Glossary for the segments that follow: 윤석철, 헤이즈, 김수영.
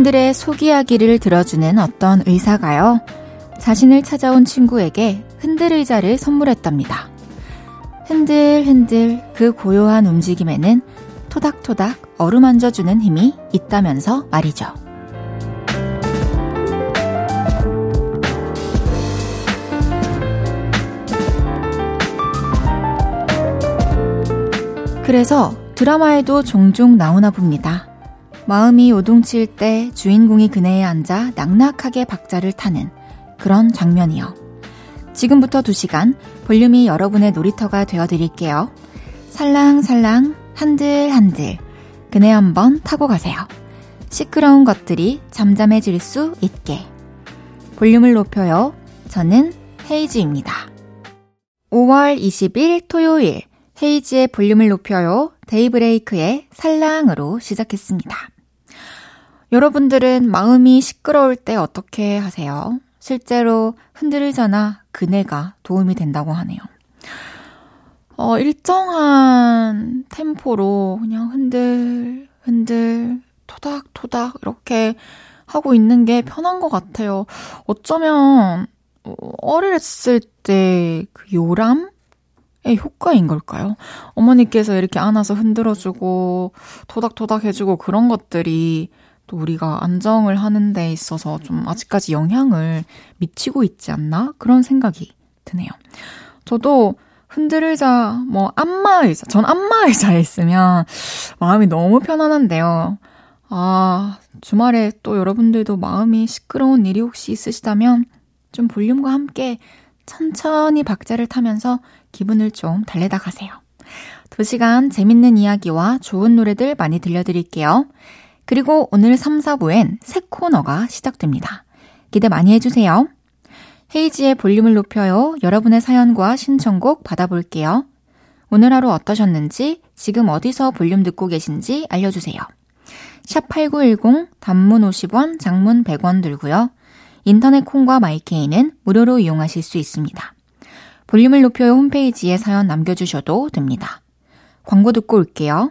사람들의 속 이야기를 들어주는 어떤 의사가요, 자신을 찾아온 친구에게 흔들 의자를 선물했답니다. 흔들흔들 그 고요한 움직임에는 토닥토닥 어루만져주는 힘이 있다면서 말이죠. 그래서 드라마에도 종종 나오나 봅니다. 마음이 요동칠 때 주인공이 그네에 앉아 낙낙하게 박자를 타는 그런 장면이요. 지금부터 2시간 볼륨이 여러분의 놀이터가 되어드릴게요. 살랑살랑 한들한들 그네 한번 타고 가세요. 시끄러운 것들이 잠잠해질 수 있게. 볼륨을 높여요. 저는 헤이즈입니다. 5월 20일 토요일 헤이즈의 볼륨을 높여요. 데이브레이크의 살랑으로 시작했습니다. 여러분들은 마음이 시끄러울 때 어떻게 하세요? 실제로 흔들 의자나 그네가 도움이 된다고 하네요. 일정한 템포로 그냥 흔들 토닥토닥 이렇게 하고 있는 게 편한 것 같아요. 어쩌면 어렸을 때 그 요람의 효과인 걸까요? 어머니께서 이렇게 안아서 흔들어주고 토닥토닥 해주고 그런 것들이 또 우리가 안정을 하는 데 있어서 좀 아직까지 영향을 미치고 있지 않나? 그런 생각이 드네요. 저도 흔들 의자, 안마 의자. 전 안마 의자에 있으면 마음이 너무 편안한데요. 주말에 또 여러분들도 마음이 시끄러운 일이 혹시 있으시다면 좀 볼륨과 함께 천천히 박자를 타면서 기분을 좀 달래다 가세요. 2시간 재밌는 이야기와 좋은 노래들 많이 들려드릴게요. 그리고 오늘 3, 4부엔 새 코너가 시작됩니다. 기대 많이 해주세요. 헤이지의 볼륨을 높여요. 여러분의 사연과 신청곡 받아볼게요. 오늘 하루 어떠셨는지, 지금 어디서 볼륨 듣고 계신지 알려주세요. 샵8910 단문 50원, 장문 100원 들고요. 인터넷 콩과 마이케이는 무료로 이용하실 수 있습니다. 볼륨을 높여요 홈페이지에 사연 남겨주셔도 됩니다. 광고 듣고 올게요.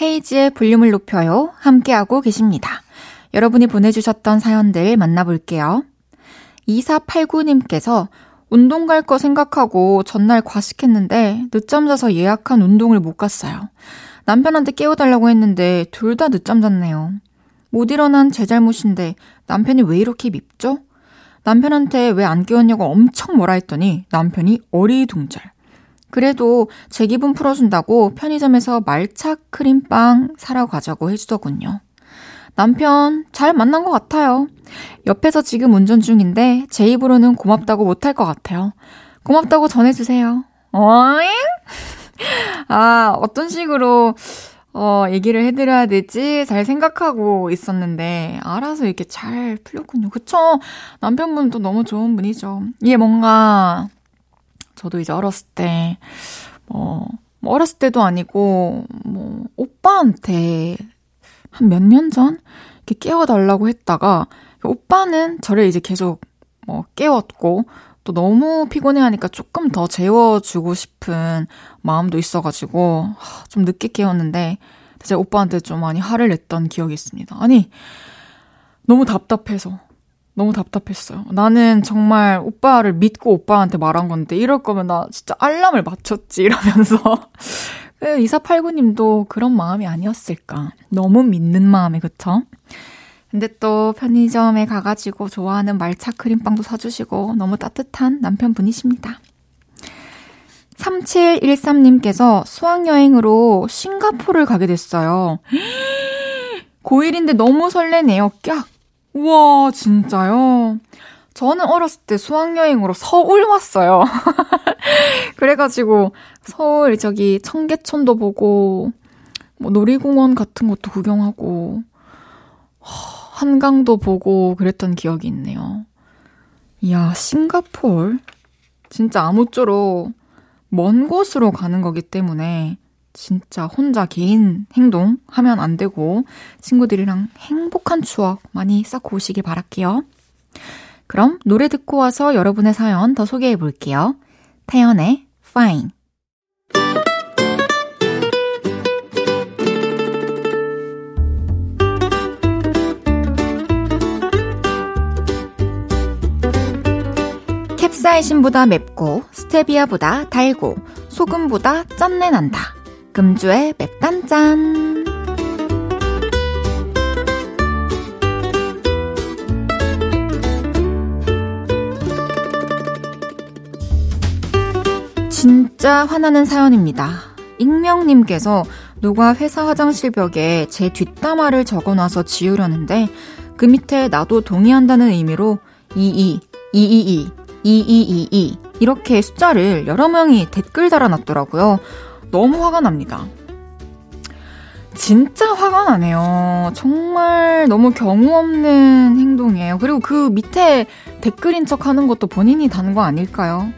헤이지의 볼륨을 높여요. 함께하고 계십니다. 여러분이 보내주셨던 사연들 만나볼게요. 2489님께서 운동 갈 거 생각하고 전날 과식했는데 늦잠 자서 예약한 운동을 못 갔어요. 남편한테 깨워달라고 했는데 둘 다 늦잠 잤네요. 못 일어난 제 잘못인데 남편이 왜 이렇게 밉죠? 남편한테 왜 안 깨웠냐고 엄청 뭐라 했더니 남편이 어리둥절. 그래도 제 기분 풀어준다고 편의점에서 말차 크림빵 사러 가자고 해주더군요. 남편 잘 만난 것 같아요. 옆에서 지금 운전 중인데 제 입으로는 고맙다고 못할 것 같아요. 고맙다고 전해주세요. 어잉? 어떤 식으로 얘기를 해드려야 될지 잘 생각하고 있었는데 알아서 이렇게 잘 풀렸군요. 그쵸? 남편분도 너무 좋은 분이죠. 이게 뭔가... 저도 이제 어렸을 때, 어렸을 때도 아니고, 오빠한테 한 몇 년 전? 이렇게 깨워달라고 했다가, 오빠는 저를 이제 계속 깨웠고, 또 너무 피곤해하니까 조금 더 재워주고 싶은 마음도 있어가지고, 좀 늦게 깨웠는데, 제가 오빠한테 좀 많이 화를 냈던 기억이 있습니다. 아니, 너무 답답했어요. 나는 정말 오빠를 믿고 오빠한테 말한 건데 이럴 거면 나 진짜 알람을 맞췄지 이러면서 2489님도 그런 마음이 아니었을까. 너무 믿는 마음이 그쵸? 근데 또 편의점에 가가지고 좋아하는 말차 크림빵도 사주시고 너무 따뜻한 남편분이십니다. 3713님께서 수학여행으로 싱가포르를 가게 됐어요. 고1인데 너무 설레네요. 깍! 우와, 진짜요? 저는 어렸을 때 수학여행으로 서울 왔어요. 그래가지고 서울 저기 청계천도 보고 놀이공원 같은 것도 구경하고 한강도 보고 그랬던 기억이 있네요. 이야, 싱가포르? 진짜 아무쪼록 먼 곳으로 가는 거기 때문에 진짜 혼자 개인 행동 하면 안 되고 친구들이랑 행복한 추억 많이 쌓고 오시길 바랄게요. 그럼 노래 듣고 와서 여러분의 사연 더 소개해 볼게요. 태연의 Fine. 캡사이신보다 맵고 스테비아보다 달고 소금보다 짠내 난다. 금주의 맵단짠. 진짜 화나는 사연입니다. 익명님께서 누가 회사 화장실 벽에 제 뒷담화를 적어놔서 지우려는데 그 밑에 나도 동의한다는 의미로 22, 222, 2222 이렇게 숫자를 여러 명이 댓글 달아놨더라고요. 너무 화가 납니다. 진짜 화가 나네요. 정말 너무 경우 없는 행동이에요. 그리고 그 밑에 댓글인 척 하는 것도 본인이 단 거 아닐까요?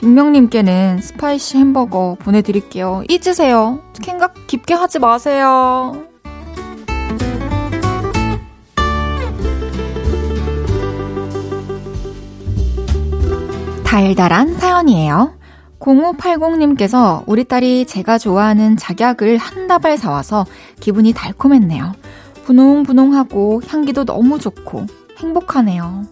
익명님께는 스파이시 햄버거 보내드릴게요. 잊으세요. 생각 깊게 하지 마세요. 달달한 사연이에요. 0580님께서 우리 딸이 제가 좋아하는 작약을 한 다발 사와서 기분이 달콤했네요. 분홍분홍하고 향기도 너무 좋고 행복하네요.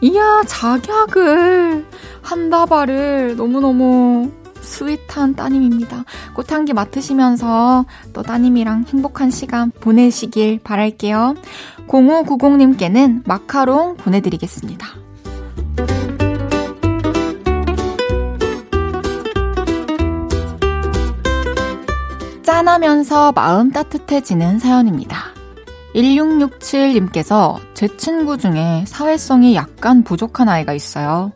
이야, 작약을 한 다발을 너무너무 스윗한 따님입니다. 꽃향기 맡으시면서 또 따님이랑 행복한 시간 보내시길 바랄게요. 0590님께는 마카롱 보내드리겠습니다. 짠하면서 마음 따뜻해지는 사연입니다. 1667님께서 제 친구 중에 사회성이 약간 부족한 아이가 있어요.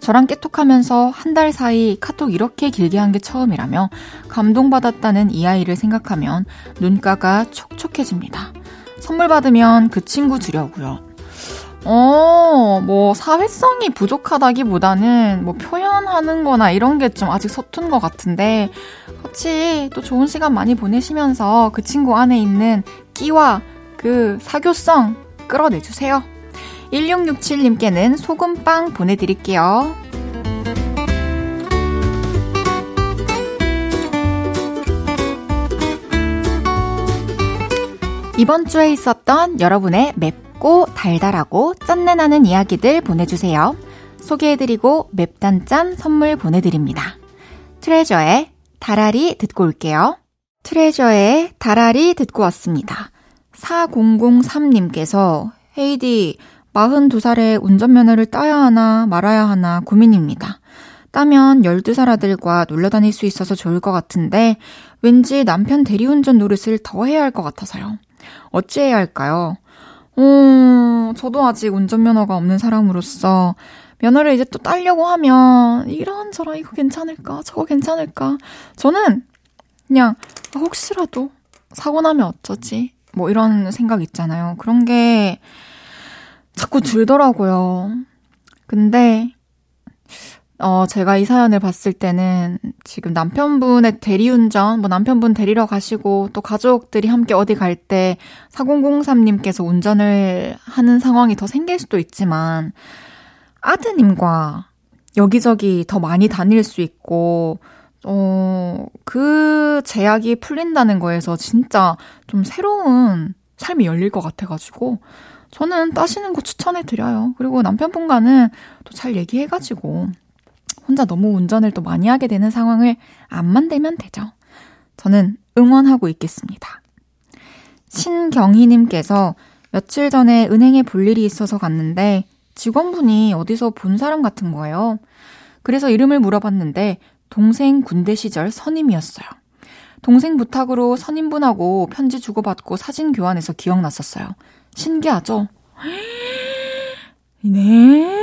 저랑 깨톡하면서 한 달 사이 카톡 이렇게 길게 한 게 처음이라며 감동받았다는 이 아이를 생각하면 눈가가 촉촉해집니다. 선물 받으면 그 친구 주려고요. 뭐 사회성이 부족하다기보다는 뭐 표현하는 거나 이런 게 좀 아직 서툰 것 같은데 같이 또 좋은 시간 많이 보내시면서 그 친구 안에 있는 끼와 그 사교성 끌어내주세요. 1667님께는 소금빵 보내드릴게요. 이번 주에 있었던 여러분의 맵고 달달하고 짠내나는 이야기들 보내주세요. 소개해드리고 맵단짠 선물 보내드립니다. 트레저의 달알이 듣고 올게요. 트레저의 달알이 듣고 왔습니다. 4003님께서 헤이디, 42살에 운전면허를 따야 하나 말아야 하나 고민입니다. 따면 12살 아들과 놀러 다닐 수 있어서 좋을 것 같은데 왠지 남편 대리운전 노릇을 더 해야 할 것 같아서요. 어찌해야 할까요? 저도 아직 운전면허가 없는 사람으로서 면허를 이제 또 따려고 하면 이런저런 이거 괜찮을까 저거 괜찮을까 저는 그냥 혹시라도 사고 나면 어쩌지 뭐 이런 생각 있잖아요. 그런 게 자꾸 들더라고요. 근데 제가 이 사연을 봤을 때는 지금 남편분의 대리운전, 뭐 남편분 데리러 가시고 또 가족들이 함께 어디 갈 때 4003님께서 운전을 하는 상황이 더 생길 수도 있지만 아드님과 여기저기 더 많이 다닐 수 있고 그 제약이 풀린다는 거에서 진짜 좀 새로운 삶이 열릴 것 같아가지고 저는 따시는 거 추천해드려요. 그리고 남편분과는 또 잘 얘기해가지고 혼자 너무 운전을 또 많이 하게 되는 상황을 안 만들면 되죠. 저는 응원하고 있겠습니다. 신경희님께서 며칠 전에 은행에 볼 일이 있어서 갔는데 직원분이 어디서 본 사람 같은 거예요. 그래서 이름을 물어봤는데 동생 군대 시절 선임이었어요. 동생 부탁으로 선임분하고 편지 주고받고 사진 교환해서 기억났었어요. 신기하죠? 네?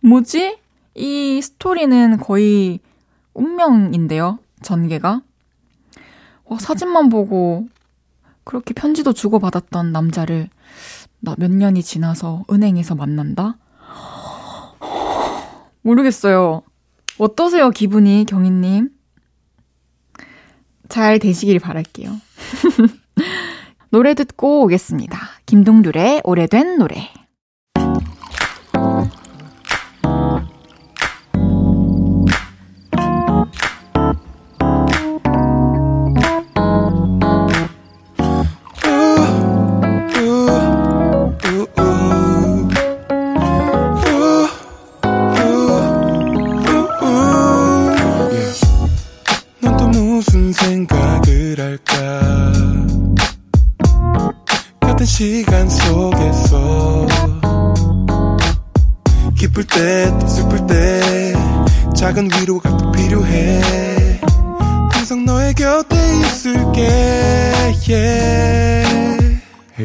뭐지? 이 스토리는 거의 운명인데요, 전개가. 사진만 보고 그렇게 편지도 주고받았던 남자를 나 몇 년이 지나서 은행에서 만난다? 모르겠어요. 어떠세요, 기분이, 경희님? 잘 되시길 바랄게요. 노래 듣고 오겠습니다. 김동률의 오래된 노래.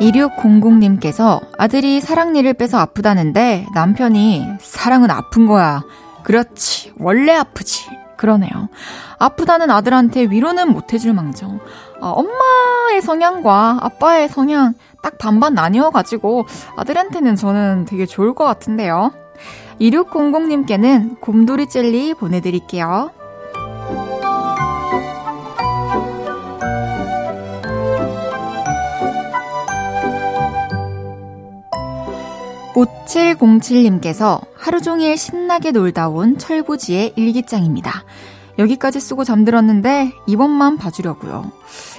2600님께서 아들이 사랑니를 빼서 아프다는데 남편이 사랑은 아픈 거야. 그렇지. 원래 아프지. 그러네요. 아프다는 아들한테 위로는 못 해줄 망정. 엄마의 성향과 아빠의 성향 딱 반반 나뉘어가지고 아들한테는 저는 되게 좋을 것 같은데요. 2600님께는 곰돌이 젤리 보내드릴게요. 5707님께서 하루 종일 신나게 놀다 온 철부지의 일기장입니다. 여기까지 쓰고 잠들었는데 이번만 봐주려고요.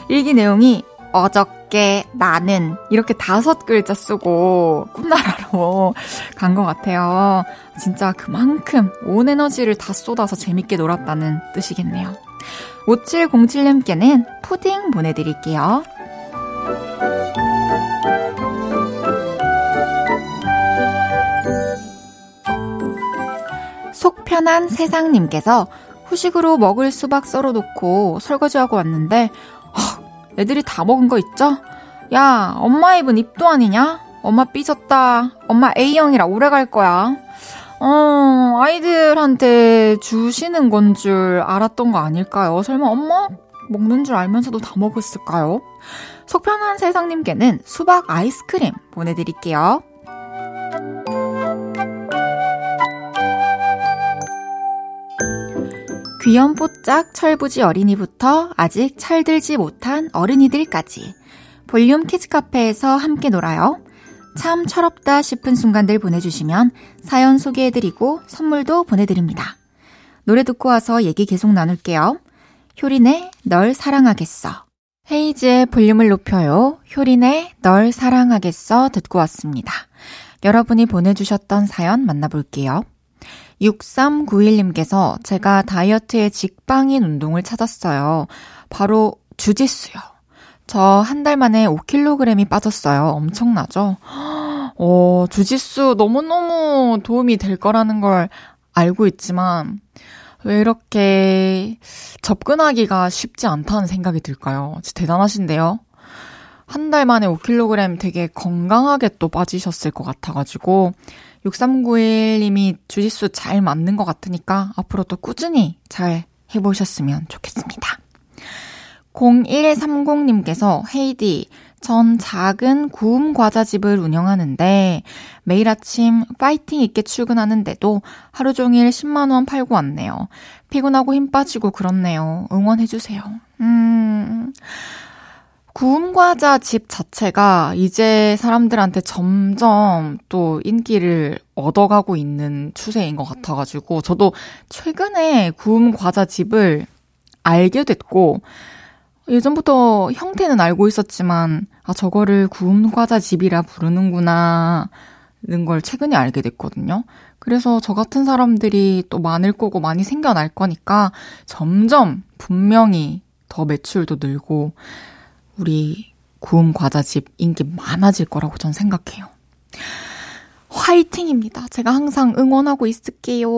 일기 내용이 어저께 나는 이렇게 5글자 쓰고 꿈나라로 간 것 같아요. 진짜 그만큼 온 에너지를 다 쏟아서 재밌게 놀았다는 뜻이겠네요. 5707님께는 푸딩 보내드릴게요. '편한 세상'님께서 후식으로 먹을 수박 썰어놓고 설거지하고 왔는데 애들이 다 먹은 거 있죠? 야, 엄마 입은 입도 아니냐? 엄마 삐졌다. 엄마 A형이라 오래 갈 거야. 아이들한테 주시는 건 줄 알았던 거 아닐까요? 설마 엄마 먹는 줄 알면서도 다 먹었을까요? 속편한 세상님께는 수박 아이스크림 보내드릴게요. 귀염뽀짝 철부지 어린이부터 아직 찰들지 못한 어른이들까지 볼륨 키즈카페에서 함께 놀아요. 참 철없다 싶은 순간들 보내주시면 사연 소개해드리고 선물도 보내드립니다. 노래 듣고 와서 얘기 계속 나눌게요. 효린의 널 사랑하겠어. 헤이즈의 볼륨을 높여요. 효린의 널 사랑하겠어 듣고 왔습니다. 여러분이 보내주셨던 사연 만나볼게요. 6391님께서 제가 다이어트에 직방인 운동을 찾았어요. 바로 주짓수요. 저 한 달 만에 5kg이 빠졌어요. 엄청나죠? 주짓수 너무너무 도움이 될 거라는 걸 알고 있지만 왜 이렇게 접근하기가 쉽지 않다는 생각이 들까요? 진짜 대단하신데요. 한 달 만에 5kg 되게 건강하게 또 빠지셨을 것 같아가지고 6391님이 주짓수 잘 맞는 것 같으니까 앞으로 또 꾸준히 잘 해보셨으면 좋겠습니다. 0130님께서 헤이디, 전 작은 구움 과자집을 운영하는데 매일 아침 파이팅 있게 출근하는데도 하루 종일 10만 원 팔고 왔네요. 피곤하고 힘 빠지고 그렇네요. 응원해주세요. 구움과자 집 자체가 이제 사람들한테 점점 또 인기를 얻어가고 있는 추세인 것 같아가지고 저도 최근에 구움과자 집을 알게 됐고 예전부터 형태는 알고 있었지만 저거를 구움과자 집이라 부르는구나 는 걸 최근에 알게 됐거든요. 그래서 저 같은 사람들이 또 많을 거고 많이 생겨날 거니까 점점 분명히 더 매출도 늘고 우리 구움 과자집 인기 많아질 거라고 전 생각해요. 와, 화이팅입니다. 제가 항상 응원하고 있을게요.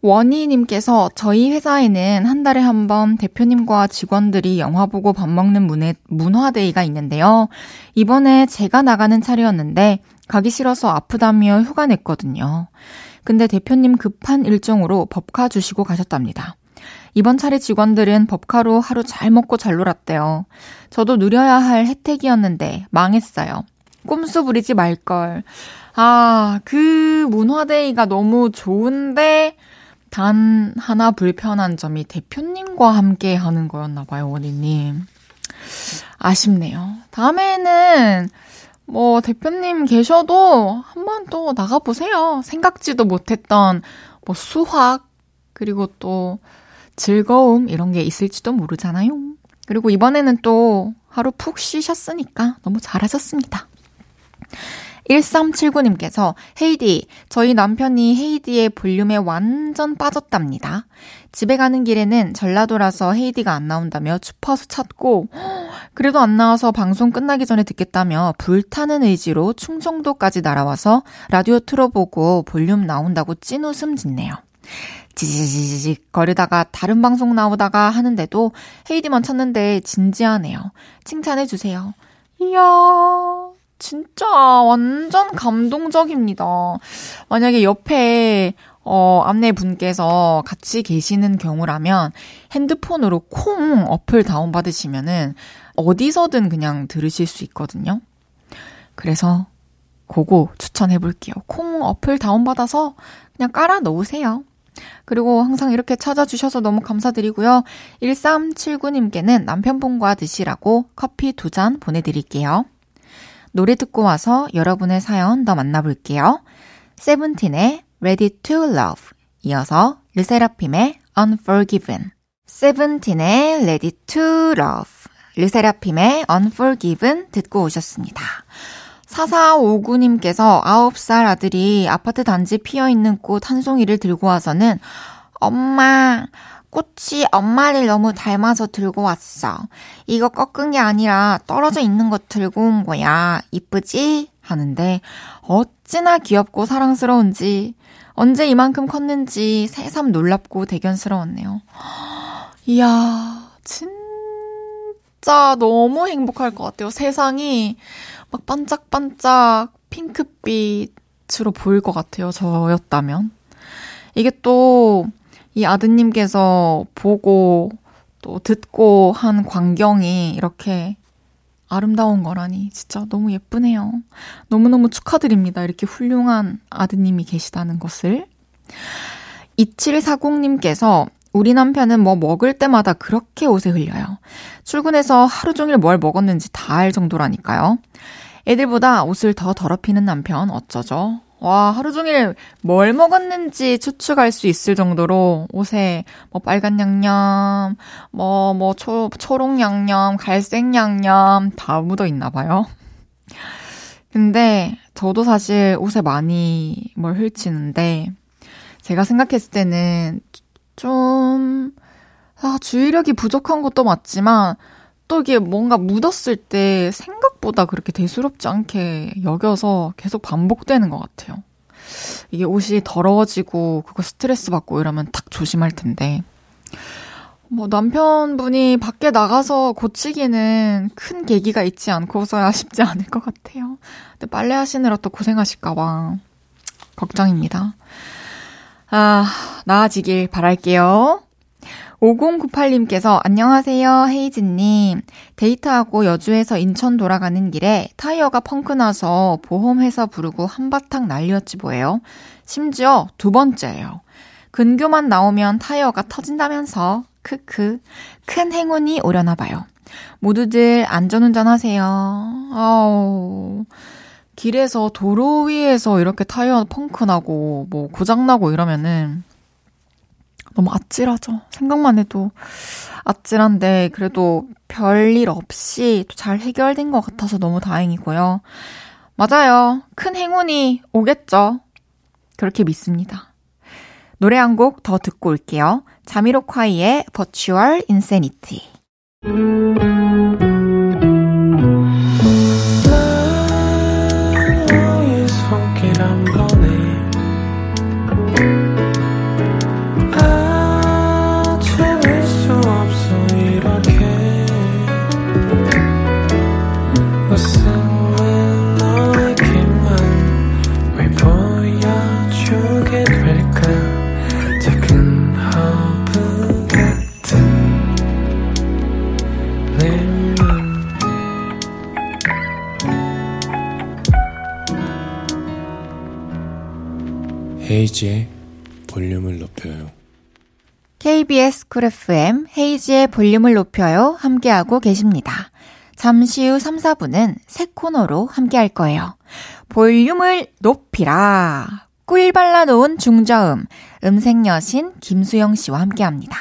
원희님께서 저희 회사에는 한 달에 한 번 대표님과 직원들이 영화 보고 밥 먹는 문화데이가 있는데요. 이번에 제가 나가는 차례였는데 가기 싫어서 아프다며 휴가 냈거든요. 근데 대표님 급한 일정으로 법카 주시고 가셨답니다. 이번 차례 직원들은 법카로 하루 잘 먹고 잘 놀았대요. 저도 누려야 할 혜택이었는데 망했어요. 꼼수 부리지 말걸. 아, 그 문화데이가 너무 좋은데 단 하나 불편한 점이 대표님과 함께 하는 거였나 봐요, 원희님. 아쉽네요. 다음에는 뭐 대표님 계셔도 한번 또 나가보세요. 생각지도 못했던 뭐 수학 그리고 또 즐거움 이런 게 있을지도 모르잖아요. 그리고 이번에는 또 하루 푹 쉬셨으니까 너무 잘하셨습니다. 1379님께서 헤이디, 저희 남편이 헤이디의 볼륨에 완전 빠졌답니다. 집에 가는 길에는 전라도라서 헤이디가 안 나온다며 주파수 찾고 그래도 안 나와서 방송 끝나기 전에 듣겠다며 불타는 의지로 충청도까지 날아와서 라디오 틀어보고 볼륨 나온다고 찐웃음 짓네요. 지지지직 거리다가 다른 방송 나오다가 하는데도 헤이디만 찾는데 진지하네요. 칭찬해주세요. 이야... 진짜 완전 감동적입니다. 만약에 옆에 안내분께서 같이 계시는 경우라면 핸드폰으로 콩 어플 다운받으시면은 어디서든 그냥 들으실 수 있거든요. 그래서 그거 추천해볼게요. 콩 어플 다운받아서 그냥 깔아 놓으세요. 그리고 항상 이렇게 찾아주셔서 너무 감사드리고요. 1379님께는 남편분과 드시라고 커피 2잔 보내드릴게요. 노래 듣고 와서 여러분의 사연 더 만나볼게요. 세븐틴의 Ready to Love, 이어서 르세라핌의 Unforgiven. 세븐틴의 Ready to Love, 르세라핌의 Unforgiven 듣고 오셨습니다. 4459님께서 9살 아들이 아파트 단지 피어있는 꽃 한 송이를 들고 와서는 엄마, 꽃이 엄마를 너무 닮아서 들고 왔어. 이거 꺾은 게 아니라 떨어져 있는 것 들고 온 거야. 이쁘지? 하는데 어찌나 귀엽고 사랑스러운지 언제 이만큼 컸는지 새삼 놀랍고 대견스러웠네요. 이야, 진짜 너무 행복할 것 같아요. 세상이 막 반짝반짝 핑크빛으로 보일 것 같아요. 저였다면. 이게 또 이 아드님께서 보고 또 듣고 한 광경이 이렇게 아름다운 거라니 진짜 너무 예쁘네요. 너무너무 축하드립니다. 이렇게 훌륭한 아드님이 계시다는 것을. 2740님께서 우리 남편은 뭐 먹을 때마다 그렇게 옷에 흘려요. 출근해서 하루 종일 뭘 먹었는지 다 알 정도라니까요. 애들보다 옷을 더 더럽히는 남편 어쩌죠? 와, 하루 종일 뭘 먹었는지 추측할 수 있을 정도로 옷에 뭐 빨간 양념, 초록 양념, 갈색 양념 다 묻어 있나 봐요. 근데 저도 사실 옷에 많이 뭘 흘치는데 제가 생각했을 때는 좀 주의력이 부족한 것도 맞지만 또 이게 뭔가 묻었을 때 생각보다 그렇게 대수롭지 않게 여겨서 계속 반복되는 것 같아요. 이게 옷이 더러워지고 그거 스트레스 받고 이러면 딱 조심할 텐데 뭐 남편분이 밖에 나가서 고치기는 큰 계기가 있지 않고서야 쉽지 않을 것 같아요. 근데 빨래 하시느라 또 고생하실까 봐 걱정입니다. 아, 나아지길 바랄게요. 5098님께서 안녕하세요 헤이즈님, 데이트하고 여주에서 인천 돌아가는 길에 타이어가 펑크나서 보험회사 부르고 한바탕 난리였지 뭐예요. 심지어 2번째예요. 근교만 나오면 타이어가 터진다면서 크크. 큰 행운이 오려나 봐요. 모두들 안전운전 하세요. 아우, 길에서 도로 위에서 이렇게 타이어 펑크나고 뭐 고장나고 이러면은 너무 아찔하죠. 생각만 해도 아찔한데 그래도 별일 없이 또 잘 해결된 것 같아서 너무 다행이고요. 맞아요. 큰 행운이 오겠죠. 그렇게 믿습니다. 노래 한 곡 더 듣고 올게요. 자미로콰이의 Virtual Insanity. 헤이즈의 볼륨을 높여요. KBS 쿨 FM 헤이즈의 볼륨을 높여요. 함께하고 계십니다. 잠시 후 3, 4분은 새 코너로 함께할 거예요. 볼륨을 높이라. 꿀 발라놓은 중저음, 음색여신 김수영 씨와 함께합니다.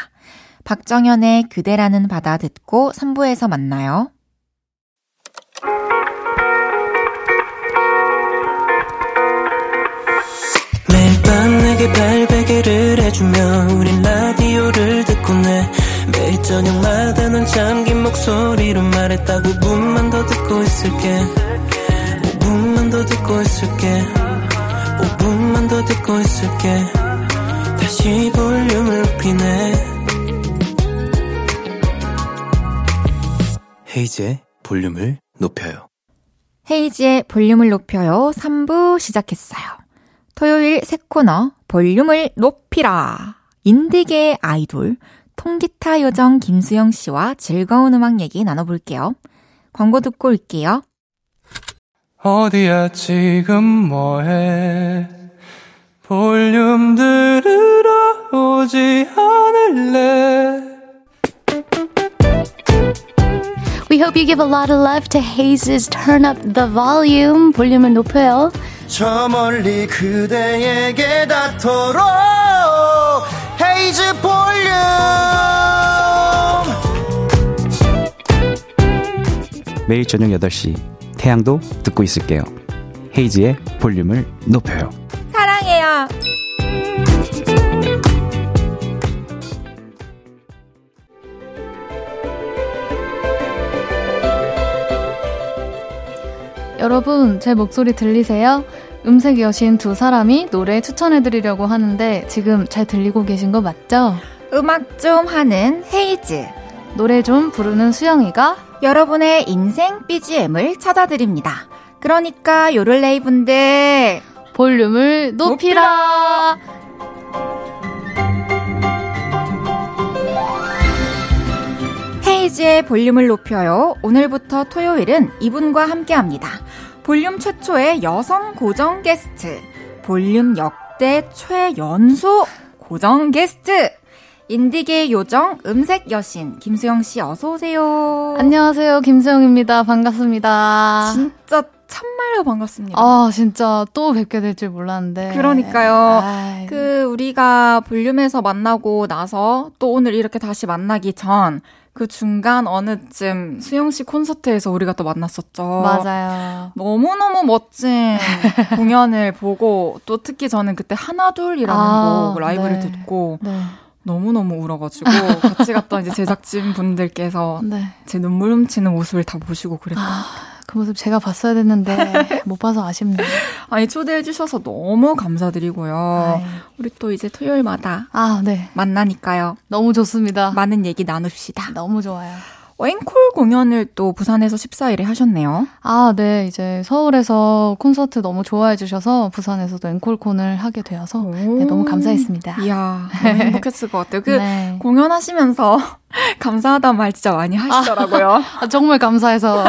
박정현의 그대라는 바다 듣고 3부에서 만나요. 매일 밤 내게 발베개를 해주며 우린 라디오를 듣고 내 매일 저녁마다 난 잠긴 목소리로 말했다. 5분만 더 듣고 있을게. 5분만 더 듣고 있을게. 5분만 더 듣고 있을게. 다시 볼륨을 높이네. 헤이즈의 볼륨을 높여요. 헤이즈의 볼륨을 높여요. 3부 시작했어요. 토요일 새 코너 볼륨을 높이라. 인디계의 아이돌 통기타 요정 김수영 씨와 즐거운 음악 얘기 나눠볼게요. 광고 듣고 올게요. 어디야 지금 뭐해? 볼륨 들으러 오지 않을래? We hope you give a lot of love to Haze's Turn Up the Volume. 볼륨을 높여요. 저 멀리 그대에게 닿도록 헤이즈 볼륨. 매일 저녁 8시 태양도 듣고 있을게요. 헤이즈의 볼륨을 높여요. 사랑해요. 여러분, 제 목소리 들리세요? 음색 여신 두 사람이 노래 추천해드리려고 하는데 지금 잘 들리고 계신 거 맞죠? 음악 좀 하는 헤이즈, 노래 좀 부르는 수영이가 여러분의 인생 BGM을 찾아드립니다. 그러니까 요럴레이 분들 볼륨을 높이라! 높이라. 헤이즈의 볼륨을 높여요. 오늘부터 토요일은 이분과 함께합니다. 볼륨 최초의 여성 고정 게스트, 볼륨 역대 최연소 고정 게스트, 인디계 요정 음색 여신 김수영 씨 어서 오세요. 안녕하세요, 김수영입니다. 반갑습니다. 진짜 참말로 반갑습니다. 아, 진짜 또 뵙게 될 줄 몰랐는데. 그러니까요. 아이. 우리가 볼륨에서 만나고 나서 또 오늘 이렇게 다시 만나기 전 그 중간 어느쯤 수영 씨 콘서트에서 우리가 또 만났었죠. 맞아요. 너무너무 멋진 공연을 보고 또 특히 저는 그때 하나둘이라는 곡 라이브를 듣고 너무너무 울어가지고 같이 갔던 이제 제작진 분들께서 제 눈물 훔치는 모습을 다 보시고 그랬던 그 모습 제가 봤어야 됐는데 못 봐서 아쉽네요. 아니, 초대해 주셔서 너무 감사드리고요. 아이. 우리 또 이제 토요일마다 만나니까요. 너무 좋습니다. 많은 얘기 나눕시다. 너무 좋아요. 앵콜 공연을 또 부산에서 14일에 하셨네요. 아, 네. 이제 서울에서 콘서트 너무 좋아해 주셔서 부산에서도 앵콜콘을 하게 되어서 너무 감사했습니다. 이야, 너무 행복했을 것 같아요. 공연하시면서 감사하다는 말 진짜 많이 하시더라고요. 아, 정말 감사해서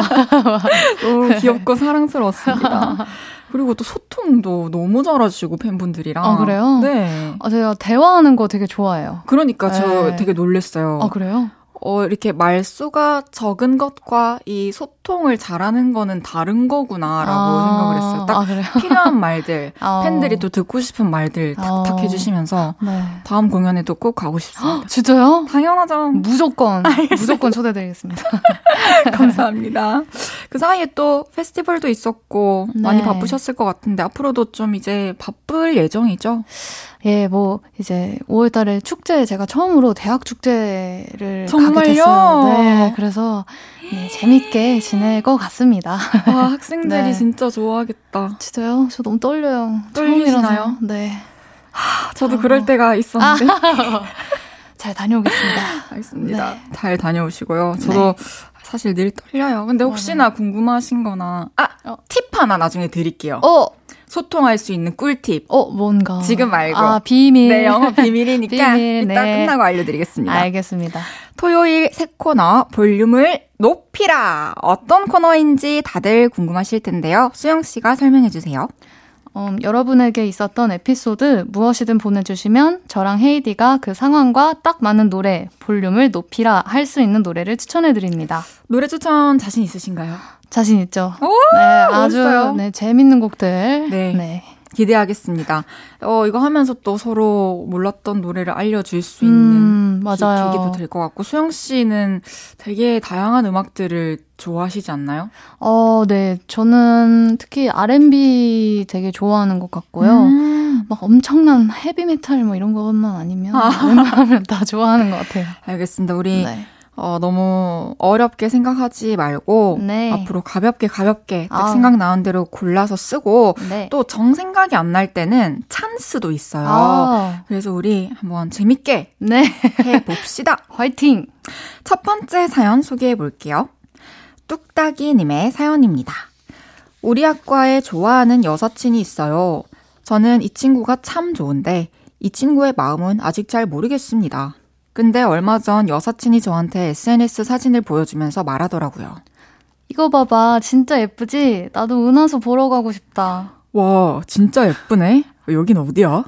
너무 귀엽고 사랑스러웠습니다. 그리고 또 소통도 너무 잘하시고 팬분들이랑. 아, 그래요? 네. 아, 제가 대화하는 거 되게 좋아해요. 그러니까 저 되게 놀랐어요. 아, 그래요? 이렇게 말수가 적은 것과 이 소통을 잘하는 거는 다른 거구나라고 생각을 했어요. 딱 그래요? 필요한 말들, 팬들이 또 듣고 싶은 말들 탁탁 해주시면서 다음 공연에도 꼭 가고 싶습니다. 진짜요? 당연하죠. 무조건, 알겠습니다. 무조건 초대드리겠습니다. 감사합니다. 그 사이에 또 페스티벌도 있었고 많이 바쁘셨을 것 같은데 앞으로도 좀 이제 바쁠 예정이죠? 예, 이제 5월 달에 축제에 제가 처음으로 대학 축제를 가게 됐어요. 네, 그래서 재밌게 지낼 것 같습니다. 와, 학생들이 진짜 좋아하겠다. 진짜요? 저 너무 떨려요. 떨리시나요? 네. 하, 저도 그럴 때가 있었는데. 잘 다녀오겠습니다. 알겠습니다. 네. 잘 다녀오시고요. 저도 사실 늘 떨려요. 근데 혹시나 궁금하신 거나, 팁 하나 나중에 드릴게요. 소통할 수 있는 꿀팁. 뭔가. 지금 말고. 아, 비밀. 네, 영업 비밀이니까 비밀, 이따 끝나고 알려드리겠습니다. 알겠습니다. 토요일 새 코너 볼륨을 높이라. 어떤 코너인지 다들 궁금하실 텐데요. 수영 씨가 설명해 주세요. 여러분에게 있었던 에피소드 무엇이든 보내주시면 저랑 헤이디가 그 상황과 딱 맞는 노래, 볼륨을 높이라 할 수 있는 노래를 추천해드립니다. 노래 추천 자신 있으신가요? 자신 있죠. 오, 네, 아주 네, 재밌는 곡들. 네. 네. 기대하겠습니다. 이거 하면서 또 서로 몰랐던 노래를 알려줄 수 있는 계기도 될 것 같고, 수영 씨는 되게 다양한 음악들을 좋아하시지 않나요? 네. 저는 특히 R&B 되게 좋아하는 것 같고요. 막 엄청난 헤비메탈 뭐 이런 것만 아니면 웬만하면 다 좋아하는 것 같아요. 알겠습니다. 우리 네. 너무 어렵게 생각하지 말고 네. 앞으로 가볍게 딱 생각나는 대로 골라서 쓰고 네. 또 정생각이 안 날 때는 찬스도 있어요. 그래서 우리 한번 재밌게 네. 해봅시다. 화이팅! 첫 번째 사연 소개해볼게요. 뚝딱이님의 사연입니다. 우리 학과에 좋아하는 여사친이 있어요. 저는 이 친구가 참 좋은데 이 친구의 마음은 아직 잘 모르겠습니다. 근데 얼마 전 여사친이 저한테 SNS 사진을 보여주면서 말하더라고요. 이거 봐봐, 진짜 예쁘지? 나도 은하수 보러 가고 싶다. 와, 진짜 예쁘네? 여긴 어디야?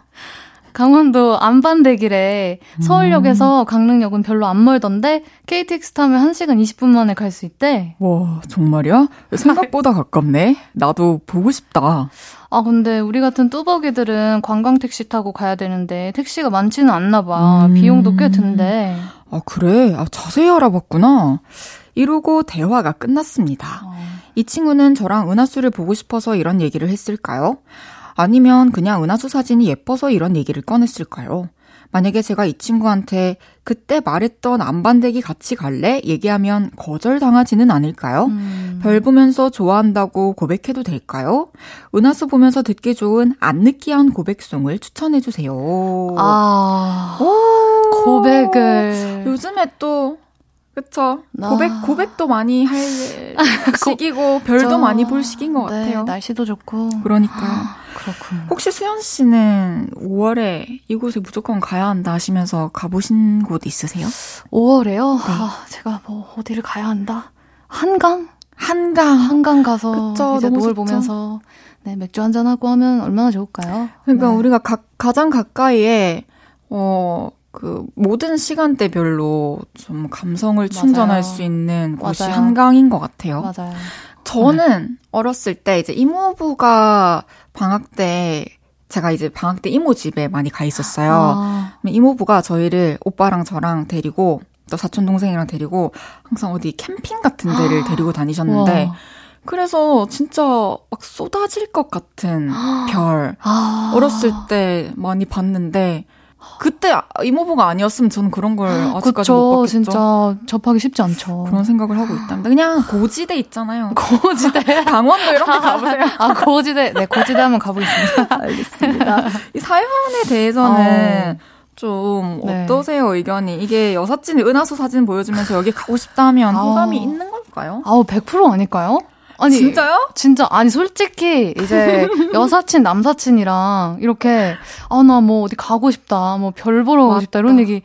강원도 안반대길에 서울역에서 강릉역은 별로 안 멀던데 KTX 타면 1시간 20분 만에 갈 수 있대. 와, 정말이야? 생각보다 가깝네? 나도 보고 싶다. 아, 근데 우리 같은 뚜벅이들은 관광택시 타고 가야 되는데 택시가 많지는 않나 봐. 비용도 꽤 든대. 아, 그래? 아, 자세히 알아봤구나. 이러고 대화가 끝났습니다. 이 친구는 저랑 은하수를 보고 싶어서 이런 얘기를 했을까요? 아니면 그냥 은하수 사진이 예뻐서 이런 얘기를 꺼냈을까요? 만약에 제가 이 친구한테 그때 말했던 안반대기 같이 갈래? 얘기하면 거절당하지는 않을까요? 별 보면서 좋아한다고 고백해도 될까요? 은하수 보면서 듣기 좋은 안 느끼한 고백송을 추천해주세요. 고백을. 요즘에 또. 그쵸. 고백도 많이 할 시기고 별도 많이 볼 시기인 것 같아요. 날씨도 좋고. 그러니까. 그렇군요. 혹시 수연 씨는 5월에 이곳에 무조건 가야 한다 하시면서 가보신 곳 있으세요? 5월에요? 네. 아, 제가 어디를 가야 한다? 한강 가서 그쵸, 이제 노을 좋죠. 보면서 네, 맥주 한잔하고 하면 얼마나 좋을까요? 그러니까 네. 우리가 가장 가까이에 그 모든 시간대별로 좀 감성을 충전할 수 있는 곳이 한강인 것 같아요. 맞아요. 저는 어렸을 때 이제 이모부가 방학 때 제가 이제 방학 때 이모 집에 많이 가 있었어요. 이모부가 저희를 오빠랑 저랑 데리고 또 사촌 동생이랑 데리고 항상 어디 캠핑 같은 데를 데리고 다니셨는데 우와. 그래서 진짜 막 쏟아질 것 같은 별 어렸을 때 많이 봤는데. 그때 이모부가 아니었으면 저는 그런 걸 아직까지 못 봤겠죠. 진짜 접하기 쉽지 않죠. 그런 생각을 하고 있답니다. 그냥 고지대 있잖아요. 고지대? 강원도 이렇게 가보세요. 고지대. 네, 고지대 한번 가보겠습니다. 알겠습니다. 이 사연에 대해서는 좀 어떠세요, 네. 의견이? 이게 여사친, 은하수 사진 보여주면서 여기 가고 싶다 하면 호감이 있는 걸까요? 100% 아닐까요? 아니 진짜요? 진짜 아니 솔직히 이제 여사친 남사친이랑 이렇게 나 뭐 어디 가고 싶다 뭐 별 보러 가고 싶다 이런 얘기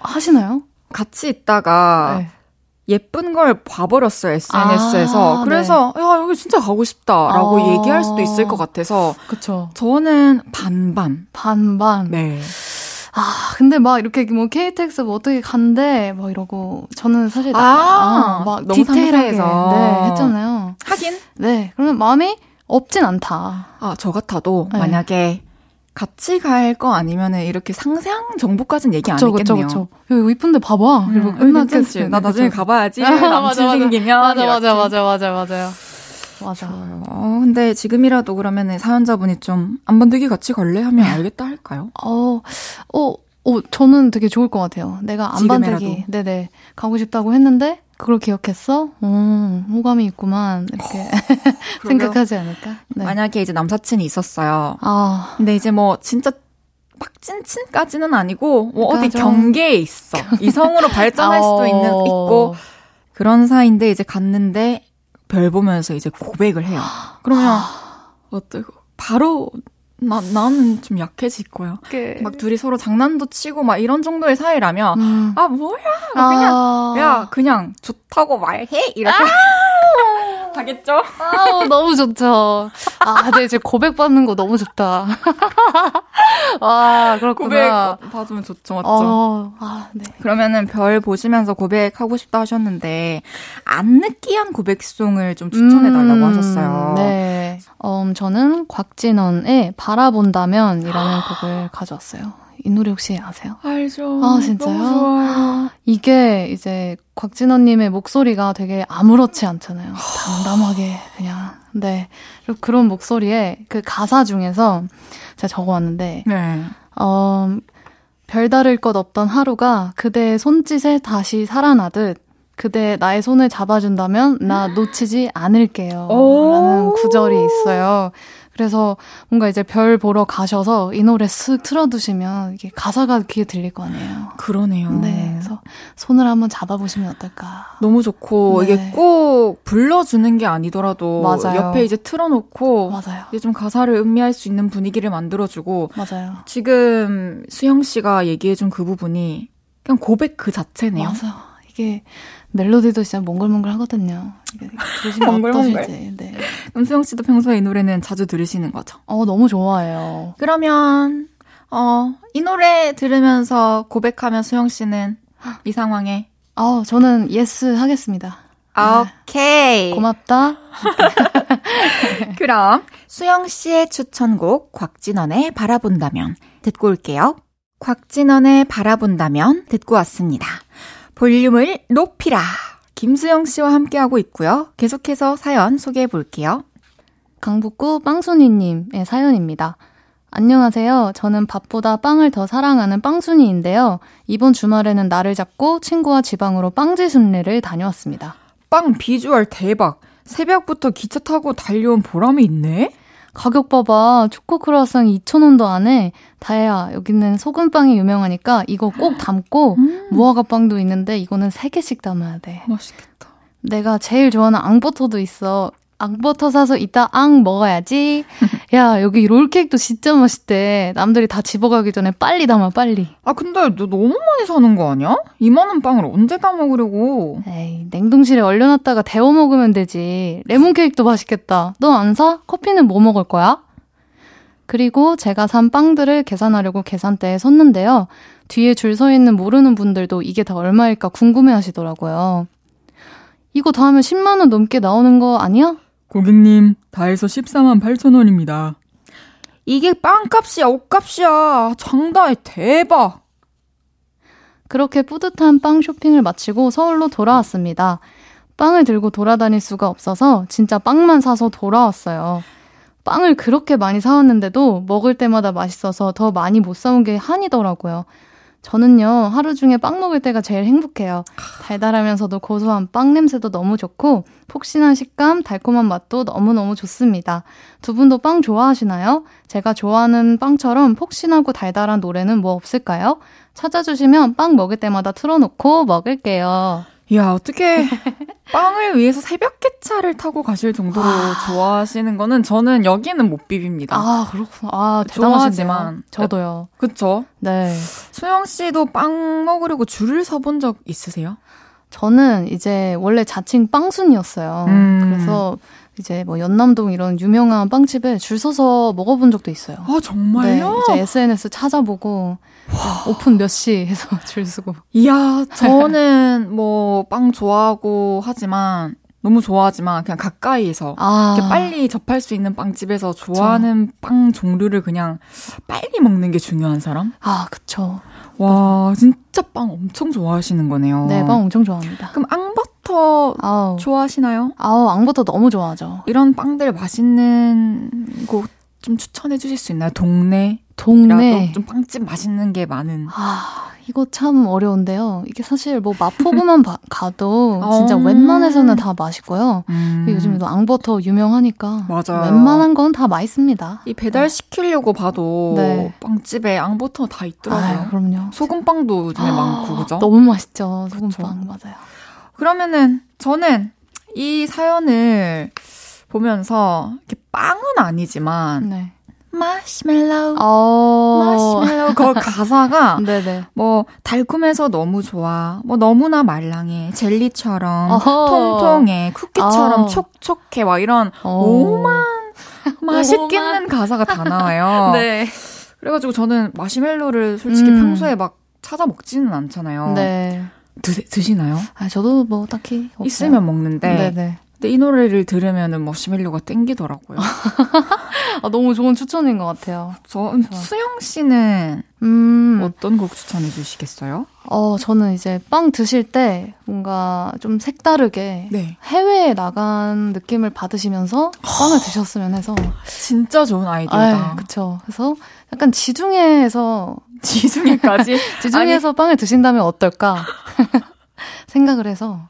하시나요? 같이 있다가 네. 예쁜 걸 봐버렸어요 SNS에서 그래서 네. 야 여기 진짜 가고 싶다라고 얘기할 수도 있을 것 같아서 그쵸. 저는 반반 네. 근데 막 이렇게 뭐 KTX 뭐 어떻게 간대 막 이러고 저는 사실 막 너무 디테일하게 네, 했잖아요. 하긴 네 그러면 마음이 없진 않다. 저 같아도 네. 만약에 같이 갈 거 아니면은 이렇게 상세한 정보까지는 얘기 안 했겠네요. 그쵸. 여기 이쁜데 봐봐. 이러고 끝났겠지. 나 나중에 가봐야지. 남친 생기면 맞아. 근데 지금이라도 그러면 사연자분이 좀 안반대기 같이 갈래? 하면 알겠다 할까요? 저는 되게 좋을 것 같아요. 내가 안반대기 네네 가고 싶다고 했는데 그걸 기억했어? 호감이 있구만 이렇게 생각하지 않을까? 네. 만약에 이제 남사친이 있었어요. 근데 이제 뭐 진짜 막 찐친까지는 아니고 뭐 그러니까 어디 경계에 있어. 이성으로 발전할 수도 있고 그런 사이인데 이제 갔는데 별 보면서 이제 고백을 해요. 그러면 어때고 바로 나는 좀 약해질 거야. 막 둘이 서로 장난도 치고 막 이런 정도의 사이라면 뭐야 그냥 좋다고 말해 이렇게 가겠죠? 아우, 너무 좋죠. 아, 네, 이제 고백받는 거 너무 좋다. 아, 그렇구나. 고백받으면 좋죠, 맞죠? 아, 네. 그러면은 별 보시면서 고백하고 싶다 하셨는데, 안 느끼한 고백송을 좀 추천해달라고 하셨어요. 네. 저는 곽진원의 바라본다면 이라는 곡을 가져왔어요. 이 노래 혹시 아세요? 알죠. 아, 진짜요? 너무 좋아요. 이게 이제 곽진원님의 목소리가 되게 아무렇지 않잖아요. 담담하게 그냥. 네. 그런 목소리에 그 가사 중에서 제가 적어왔는데 네. 별다를 것 없던 하루가 그대의 손짓에 다시 살아나듯 그대 나의 손을 잡아준다면 나 놓치지 않을게요. 라는 구절이 있어요. 그래서 뭔가 이제 별 보러 가셔서 이 노래 쓱 틀어두시면 이게 가사가 귀에 들릴 거 아니에요. 그러네요. 네, 그래서 손을 한번 잡아보시면 어떨까. 너무 좋고 네. 이게 꼭 불러주는 게 아니더라도 맞아요. 옆에 이제 틀어놓고 맞아요. 이제 좀 가사를 음미할 수 있는 분위기를 만들어주고 맞아요. 지금 수영 씨가 얘기해준 그 부분이 그냥 고백 그 자체네요. 맞아요. 이게 멜로디도 진짜 몽글몽글 하거든요. 몽글몽글. 네. 수영 씨도 평소에 이 노래는 자주 들으시는 거죠? 너무 좋아해요. 그러면 이 노래 들으면서 고백하면 수영 씨는 이 상황에 저는 예스 하겠습니다. 오케이. 고맙다. 그럼 수영 씨의 추천곡 곽진원의 바라본다면 듣고 올게요. 곽진원의 바라본다면 듣고 왔습니다. 볼륨을 높이라. 김수영 씨와 함께하고 있고요. 계속해서 사연 소개해 볼게요. 강북구 빵순이님의 사연입니다. 안녕하세요. 저는 밥보다 빵을 더 사랑하는 빵순이인데요. 이번 주말에는 날을 잡고 친구와 지방으로 빵집 순례를 다녀왔습니다. 빵 비주얼 대박. 새벽부터 기차 타고 달려온 보람이 있네. 가격 봐봐. 초코 크루아상 2,000원도 안 해. 다혜야, 여기는 소금빵이 유명하니까 이거 꼭 담고 무화과 빵도 있는데 이거는 3개씩 담아야 돼. 맛있겠다. 내가 제일 좋아하는 앙버터도 있어. 앙버터 사서 이따 앙 먹어야지. 야, 여기 롤케이크도 진짜 맛있대. 남들이 다 집어가기 전에 빨리 담아, 빨리. 아, 근데 너 너무 많이 사는 거 아니야? 2만 원 빵을 언제 다 먹으려고. 에이, 냉동실에 얼려놨다가 데워 먹으면 되지. 레몬 케이크도 맛있겠다. 너 안 사? 커피는 뭐 먹을 거야? 그리고 제가 산 빵들을 계산하려고 계산대에 섰는데요. 뒤에 줄 서 있는 모르는 분들도 이게 다 얼마일까 궁금해하시더라고요. 이거 다 하면 10만 원 넘게 나오는 거 아니야? 고객님, 다 해서 148,000원입니다. 이게 빵값이야, 옷값이야. 장다해, 대박. 그렇게 뿌듯한 빵 쇼핑을 마치고 서울로 돌아왔습니다. 빵을 들고 돌아다닐 수가 없어서 진짜 빵만 사서 돌아왔어요. 빵을 그렇게 많이 사왔는데도 먹을 때마다 맛있어서 더 많이 못 사온 게 한이더라고요. 저는요, 하루 중에 빵 먹을 때가 제일 행복해요. 달달하면서도 고소한 빵 냄새도 너무 좋고 폭신한 식감, 달콤한 맛도 너무너무 좋습니다. 두 분도 빵 좋아하시나요? 제가 좋아하는 빵처럼 폭신하고 달달한 노래는 뭐 없을까요? 찾아주시면 빵 먹을 때마다 틀어놓고 먹을게요. 이야, 어떻게 빵을 위해서 새벽 기차를 타고 가실 정도로 좋아하시는 거는 저는 여기는 못 비빕니다. 아, 그렇구나. 아, 대단하시네요. 저도요. 그쵸? 네. 수영 씨도 빵 먹으려고 줄을 서본 적 있으세요? 저는 이제 원래 자칭 빵순이었어요. 그래서 이제 뭐 연남동 이런 유명한 빵집에 줄 서서 먹어본 적도 있어요. 아, 정말요? 네, 이제 SNS 찾아보고 오픈 몇 시 해서 줄 서고. 이야, 저는 뭐 빵 좋아하고 하지만 너무 좋아하지만 그냥 가까이에서 이렇게 빨리 접할 수 있는 빵집에서 좋아하는 그쵸. 빵 종류를 그냥 빨리 먹는 게 중요한 사람? 아, 그쵸. 와, 진짜 빵 엄청 좋아하시는 거네요. 네, 빵 엄청 좋아합니다. 그럼 앙버터 좋아하시나요? 아우, 앙버터 너무 좋아하죠. 이런 빵들 맛있는 곳 좀 추천해 주실 수 있나요? 동네 좀 빵집 맛있는 게 많은. 아, 이거 참 어려운데요. 이게 사실 뭐 마포구만 가도 진짜 웬만해서는 다 맛있고요. 요즘에도 앙버터 유명하니까 맞아요. 웬만한 건 다 맛있습니다. 이 배달 시키려고 봐도 네. 빵집에 앙버터 다 있더라고요. 아유, 그럼요. 소금빵도 요즘에 많고 그죠? 너무 맛있죠. 소금빵 그쵸? 맞아요. 그러면은 저는 이 사연을 보면서 이렇게 빵은 아니지만. 네. 마시멜로우. 마시멜로우. 그 가사가 네네. 뭐 달콤해서 너무 좋아. 뭐 너무나 말랑해. 젤리처럼 어허. 통통해. 쿠키처럼 촉촉해. 막 이런 오만 맛있겠는 가사가 다 나와요. 네. 그래가지고 저는 마시멜로를 솔직히 평소에 막 찾아 먹지는 않잖아요. 네. 드시나요? 아, 저도 뭐 딱히 없어요. 있으면 먹는데. 네네. 근데 이 노래를 들으면은 머시멜로가 땡기더라고요. 아, 너무 좋은 추천인 것 같아요. 수영 씨는 어떤 곡 추천해 주시겠어요? 저는 이제 빵 드실 때 뭔가 좀 색다르게 네. 해외에 나간 느낌을 받으시면서 빵을 드셨으면 해서. 진짜 좋은 아이디어다. 그렇죠. 그래서 약간 지중해에서 아니. 빵을 드신다면 어떨까? 생각을 해서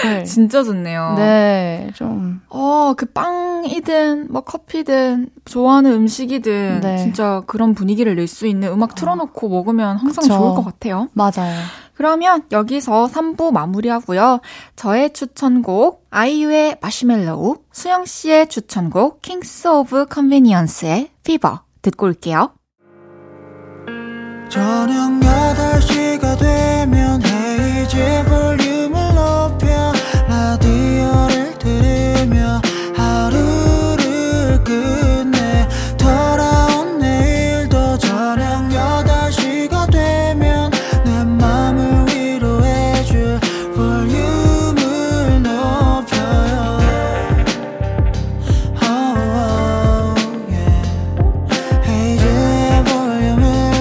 그걸 진짜 좋네요. 네, 좀 그 빵이든 뭐 커피든 좋아하는 음식이든 네. 진짜 그런 분위기를 낼 수 있는 음악 틀어놓고 먹으면 항상 그쵸. 좋을 것 같아요. 맞아요. 그러면 여기서 3부 마무리하고요. 저의 추천곡 아이유의 마시멜로우, 수영 씨의 추천곡 킹스 오브 컨비니언스의 피버 듣고 올게요. 저녁 8시가 되면 헤이즈의 볼륨을 높여 라디오를 들으며 하루를 끝내 돌아온 내일도 저녁 8시가 되면 내 맘을 위로해줄 볼륨을 높여요. oh, yeah. 헤이즈의 볼륨을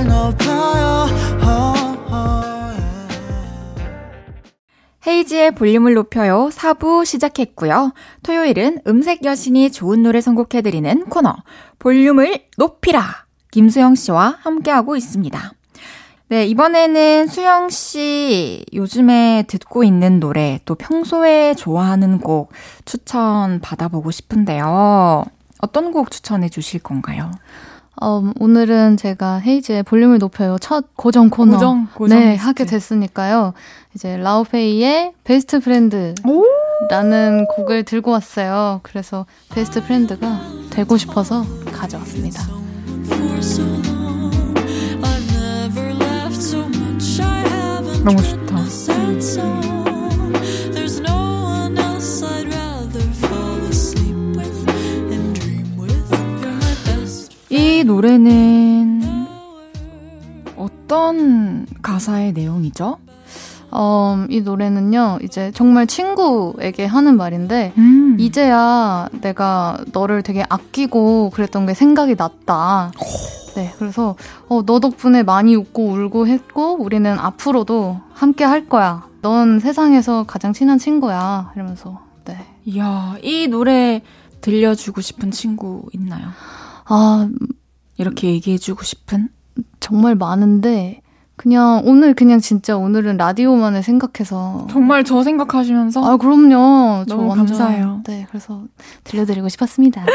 높여. 헤이지의 볼륨을 높여요. 4부 시작했고요. 토요일은 음색 여신이 좋은 노래 선곡해드리는 코너 볼륨을 높이라 김수영 씨와 함께하고 있습니다. 네, 이번에는 수영 씨 요즘에 듣고 있는 노래 또 평소에 좋아하는 곡 추천 받아보고 싶은데요. 어떤 곡 추천해 주실 건가요? 오늘은 제가 헤이즈의 볼륨을 높여요. 첫 고정 코너. 고정 네, 하게 됐으니까요. 이제 라우페이의 베스트 프렌드라는 곡을 들고 왔어요. 그래서 베스트 프렌드가 되고 싶어서 가져왔습니다. 너무 좋다. 이 노래는 어떤 가사의 내용이죠? 이 노래는요, 이제 정말 친구에게 하는 말인데, 이제야 내가 너를 되게 아끼고 그랬던 게 생각이 났다. 네, 그래서, 너 덕분에 많이 웃고 울고 했고, 우리는 앞으로도 함께 할 거야. 넌 세상에서 가장 친한 친구야. 이러면서, 네. 이야, 이 노래 들려주고 싶은 친구 있나요? 이렇게 얘기해주고 싶은? 정말 많은데, 오늘은 라디오만을 생각해서. 정말 저 생각하시면서? 아, 그럼요. 너무 감사해요. 네, 그래서 들려드리고 싶었습니다.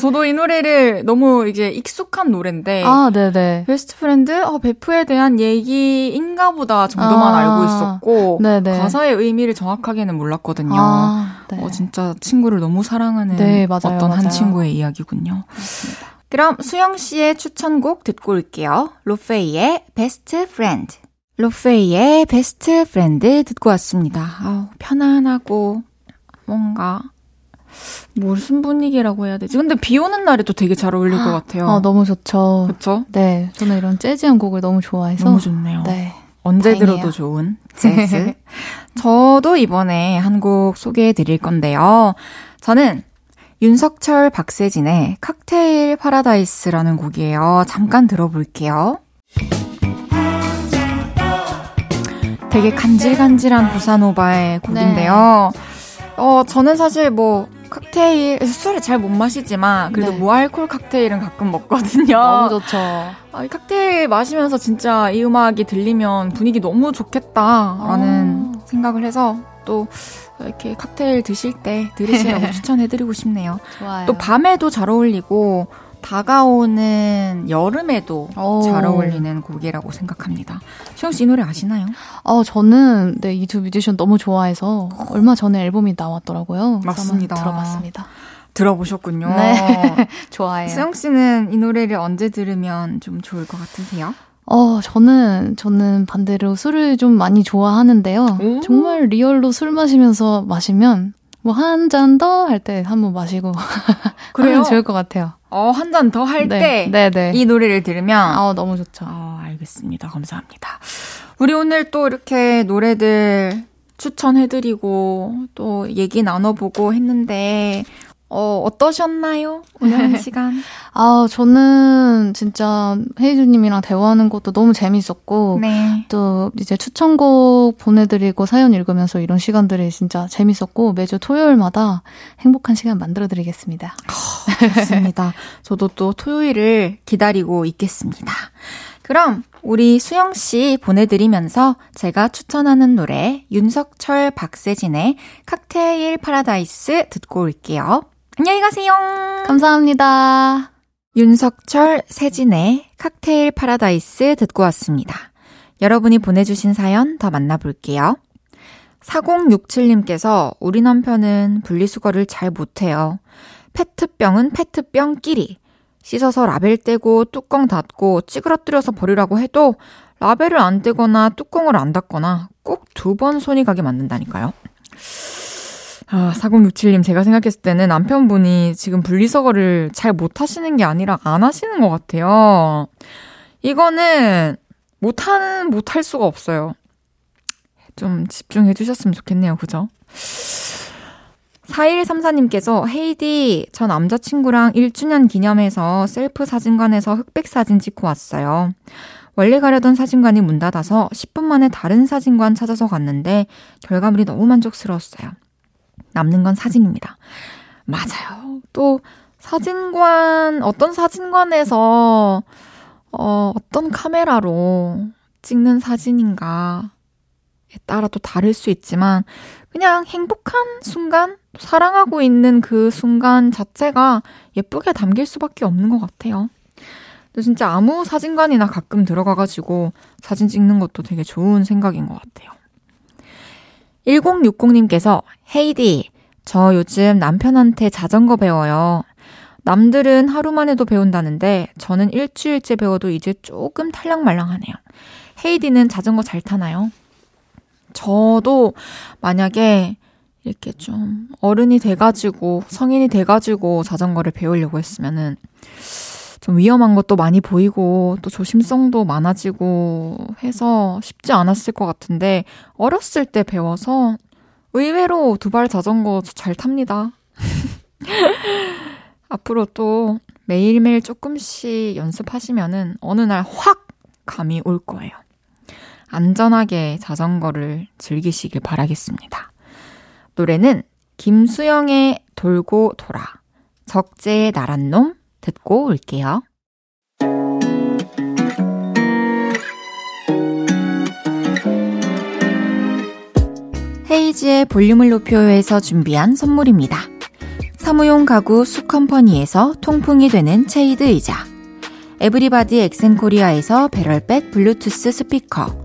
저도 이 노래를 너무 이제 익숙한 노래인데. 아, 네네. 베스트 프렌드? 베프에 대한 얘기인가 보다 정도만 알고 있었고. 네네. 가사의 의미를 정확하게는 몰랐거든요. 네. 진짜 친구를 너무 사랑하는 네, 맞아요, 어떤 맞아요. 한 친구의 이야기군요. 맞습니다. 그럼 수영 씨의 추천곡 듣고 올게요. 로페이의 베스트 프렌드. 로페이의 베스트 프렌드 듣고 왔습니다. 편안하고 뭔가 무슨 분위기라고 해야 되지? 근데 비 오는 날에 또 되게 잘 어울릴 것 같아요. 너무 좋죠. 그렇죠? 네, 저는 이런 재즈한 곡을 너무 좋아해서. 너무 좋네요. 네, 언제 다행이에요. 들어도 좋은 재즈. 저도 이번에 한 곡 소개해 드릴 건데요. 저는 윤석철, 박세진의 칵테일 파라다이스라는 곡이에요. 잠깐 들어볼게요. 되게 간질간질한 보사노바의 곡인데요. 네. 저는 사실 칵테일, 술을 잘 못 마시지만 그래도 네. 무알콜 칵테일은 가끔 먹거든요. 너무 좋죠. 이 칵테일 마시면서 진짜 이 음악이 들리면 분위기 너무 좋겠다라는 생각을 해서 또 이렇게 칵테일 드실 때 들으시라고 추천해드리고 싶네요. 좋아요. 또 밤에도 잘 어울리고 다가오는 여름에도 잘 어울리는 곡이라고 생각합니다. 수영 씨 이 노래 아시나요? 저는 네, 이 두 뮤지션 너무 좋아해서 얼마 전에 앨범이 나왔더라고요. 맞습니다. 들어봤습니다. 들어보셨군요. 네. 좋아해요. 수영 씨는 이 노래를 언제 들으면 좀 좋을 것 같으세요? 저는 반대로 술을 좀 많이 좋아하는데요. 정말 리얼로 술 마시면 뭐 한 잔 더 할 때 한 번 마시고 그래요? 하면 좋을 것 같아요. 한 잔 더 할 때 이 노래를 들으면 너무 좋죠. 알겠습니다. 감사합니다. 우리 오늘 또 이렇게 노래들 추천해드리고 또 얘기 나눠보고 했는데 어떠셨나요? 오늘 시간? 저는 진짜 헤이즈님이랑 대화하는 것도 너무 재밌었고 네. 또 이제 추천곡 보내드리고 사연 읽으면서 이런 시간들이 진짜 재밌었고 매주 토요일마다 행복한 시간 만들어드리겠습니다. 좋습니다. 저도 또 토요일을 기다리고 있겠습니다. 그럼 우리 수영 씨 보내드리면서 제가 추천하는 노래 윤석철 박세진의 칵테일 파라다이스 듣고 올게요. 안녕히 가세요. 감사합니다. 윤석철, 세진의 칵테일 파라다이스 듣고 왔습니다. 여러분이 보내주신 사연 더 만나볼게요. 4067님께서 우리 남편은 분리수거를 잘 못해요. 페트병은 페트병끼리. 씻어서 라벨 떼고 뚜껑 닫고 찌그러뜨려서 버리라고 해도 라벨을 안 떼거나 뚜껑을 안 닫거나 꼭 두 번 손이 가게 만든다니까요. 4067님, 제가 생각했을 때는 남편분이 지금 분리수거를 잘 못하시는 게 아니라 안 하시는 것 같아요. 이거는 못할 수가 없어요. 좀 집중해 주셨으면 좋겠네요. 그죠? 4134님께서 헤이디, 저 남자친구랑 1주년 기념해서 셀프 사진관에서 흑백 사진 찍고 왔어요. 원래 가려던 사진관이 문 닫아서 10분 만에 다른 사진관 찾아서 갔는데 결과물이 너무 만족스러웠어요. 남는 건 사진입니다. 맞아요. 또 사진관, 어떤 사진관에서 어떤 카메라로 찍는 사진인가에 따라 또 다를 수 있지만 그냥 행복한 순간, 사랑하고 있는 그 순간 자체가 예쁘게 담길 수밖에 없는 것 같아요. 진짜 아무 사진관이나 가끔 들어가가지고 사진 찍는 것도 되게 좋은 생각인 것 같아요. 1060님께서 헤이디, 저 요즘 남편한테 자전거 배워요. 남들은 하루만 해도 배운다는데 저는 일주일째 배워도 이제 조금 탈랑말랑하네요. 헤이디는 자전거 잘 타나요? 저도 만약에 이렇게 좀 어른이 돼가지고 성인이 돼가지고 자전거를 배우려고 했으면은 좀 위험한 것도 많이 보이고 또 조심성도 많아지고 해서 쉽지 않았을 것 같은데 어렸을 때 배워서 의외로 두발 자전거 잘 탑니다. 앞으로 또 매일매일 조금씩 연습하시면은 어느 날 확 감이 올 거예요. 안전하게 자전거를 즐기시길 바라겠습니다. 노래는 김수영의 돌고 돌아, 적재의 나랏놈 듣고 올게요. 헤이즈의 볼륨을 높여요에서 준비한 선물입니다. 사무용 가구 수컴퍼니에서 통풍이 되는 체이드 의자, 에브리바디 엑센코리아에서 배럴백 블루투스 스피커,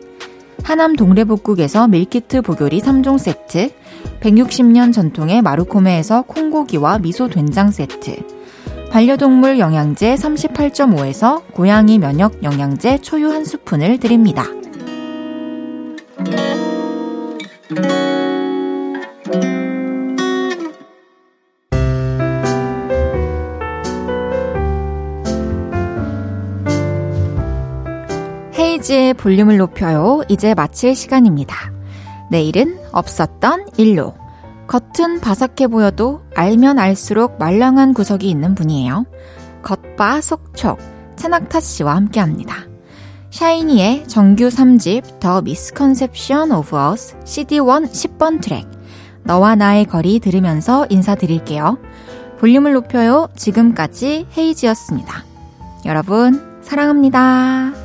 하남 동래복국에서 밀키트 보교리 3종 세트, 160년 전통의 마루코메에서 콩고기와 미소 된장 세트, 반려동물 영양제 38.5에서 고양이 면역 영양제 초유 한 스푼을 드립니다. 헤이즈의 볼륨을 높여요. 이제 마칠 시간입니다. 내일은 없었던 일로. 겉은 바삭해 보여도 알면 알수록 말랑한 구석이 있는 분이에요. 겉바 속촉 채낙타 씨와 함께합니다. 샤이니의 정규 3집 더 미스컨셉션 오브 어스 CD1 10번 트랙 너와 나의 거리 들으면서 인사드릴게요. 볼륨을 높여요. 지금까지 헤이즈였습니다. 여러분, 사랑합니다.